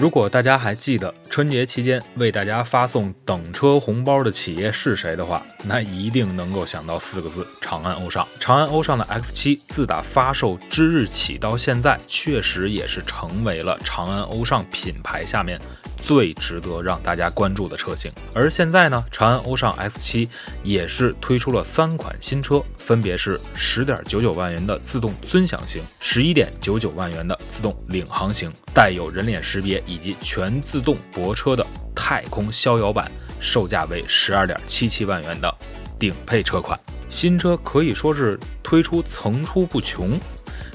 如果大家还记得春节期间为大家发送等车红包的企业是谁的话，那一定能够想到四个字：长安欧尚。长安欧尚的 X7 自打发售之日起到现在，确实也是成为了长安欧尚品牌下面最值得让大家关注的车型。而现在呢，长安欧尚 X7 也是推出了3款新车，分别是 10.99 万元的自动尊享型， 11.99 万元的自动领航型，带有人脸识别以及全自动泊车的太空逍遥版，售价为 12.77 万元的顶配车款。新车可以说是推出层出不穷，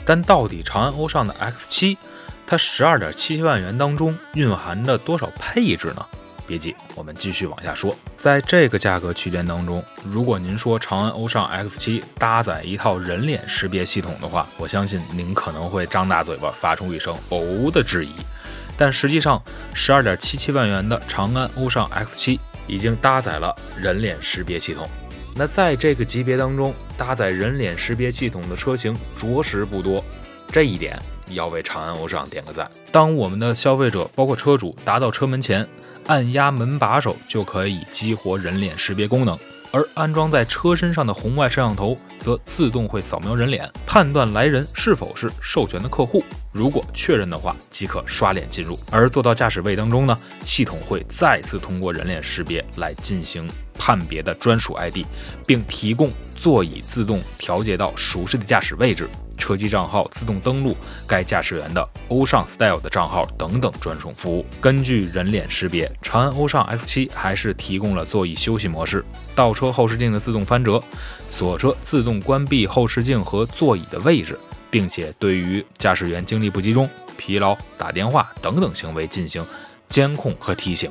但到底长安欧尚的 X7它 12.77 万元当中蕴含着多少配置呢？别急，我们继续往下说。在这个价格区间当中，如果您说长安欧尚 X7 搭载一套人脸识别系统的话，我相信您可能会张大嘴巴发出一声哦的质疑。但实际上 12.77 万元的长安欧尚 X7 已经搭载了人脸识别系统。那在这个级别当中，搭载人脸识别系统的车型着实不多，这一点要为长安欧尚点个赞。当我们的消费者包括车主达到车门前，按压门把手就可以激活人脸识别功能，而安装在车身上的红外摄像头则自动会扫描人脸，判断来人是否是授权的客户，如果确认的话即可刷脸进入。而坐到驾驶位当中呢，系统会再次通过人脸识别来进行判别的专属 ID， 并提供座椅自动调节到熟悉的驾驶位置，车机账号自动登录该驾驶员的欧尚 Style 的账号等等专属服务。根据人脸识别，长安欧尚 X7 还是提供了座椅休息模式、倒车后视镜的自动翻折、锁车自动关闭后视镜和座椅的位置，并且对于驾驶员精力不集中、疲劳、打电话等等行为进行监控和提醒。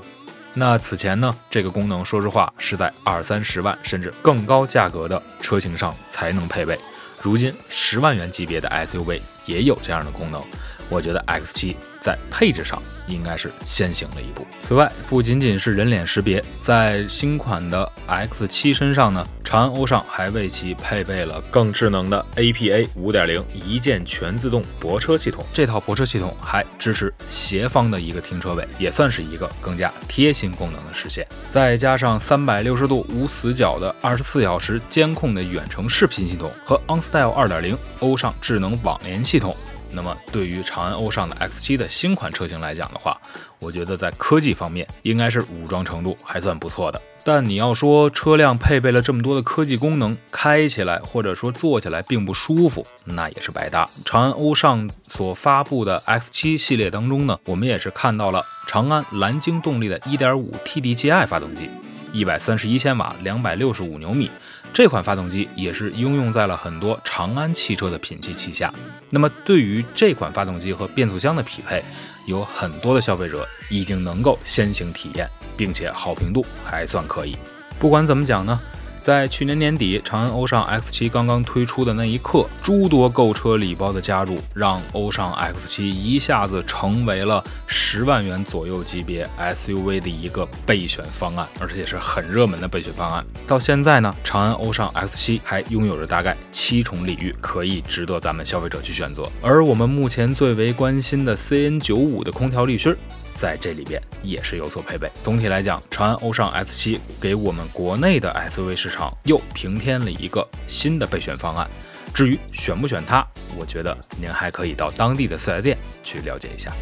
那此前呢，这个功能说实话是在20-30万甚至更高价格的车型上才能配备，如今10万元级别的 SUV 也有这样的功能，我觉得 X7 在配置上应该是先行了一步。此外，不仅仅是人脸识别，在新款的 X7 身上呢，长安欧尚还为其配备了更智能的 APA 5.0 一键全自动泊车系统。这套泊车系统还支持斜方的一个停车位，也算是一个更加贴心功能的实现。再加上360度无死角的24小时监控的远程视频系统和 OnStyle 2.0 欧尚智能网联系统，那么对于长安欧尚的 X7 的新款车型来讲的话，我觉得在科技方面应该是武装程度还算不错的。但你要说车辆配备了这么多的科技功能，开起来或者说坐起来并不舒服，那也是白搭。长安欧尚所发布的 X7 系列当中呢，我们也是看到了长安蓝鲸动力的 1.5TDGI 发动机，131千瓦，265牛米，这款发动机也是应用在了很多长安汽车的品系旗下。那么对于这款发动机和变速箱的匹配，有很多的消费者已经能够先行体验，并且好评度还算可以。不管怎么讲呢，在去年年底长安欧尚 X7 刚刚推出的那一刻，诸多购车礼包的加入，让欧尚 X7 一下子成为了10万元左右级别 SUV 的一个备选方案，而且是很热门的备选方案。到现在呢，长安欧尚 X7 还拥有着大概7重领域可以值得咱们消费者去选择。而我们目前最为关心的 CN95 的空调滤芯在这里边也是有所配备。总体来讲，长安欧尚 X7 给我们国内的 SUV 市场又平添了一个新的备选方案。至于选不选它，我觉得您还可以到当地的4S店去了解一下。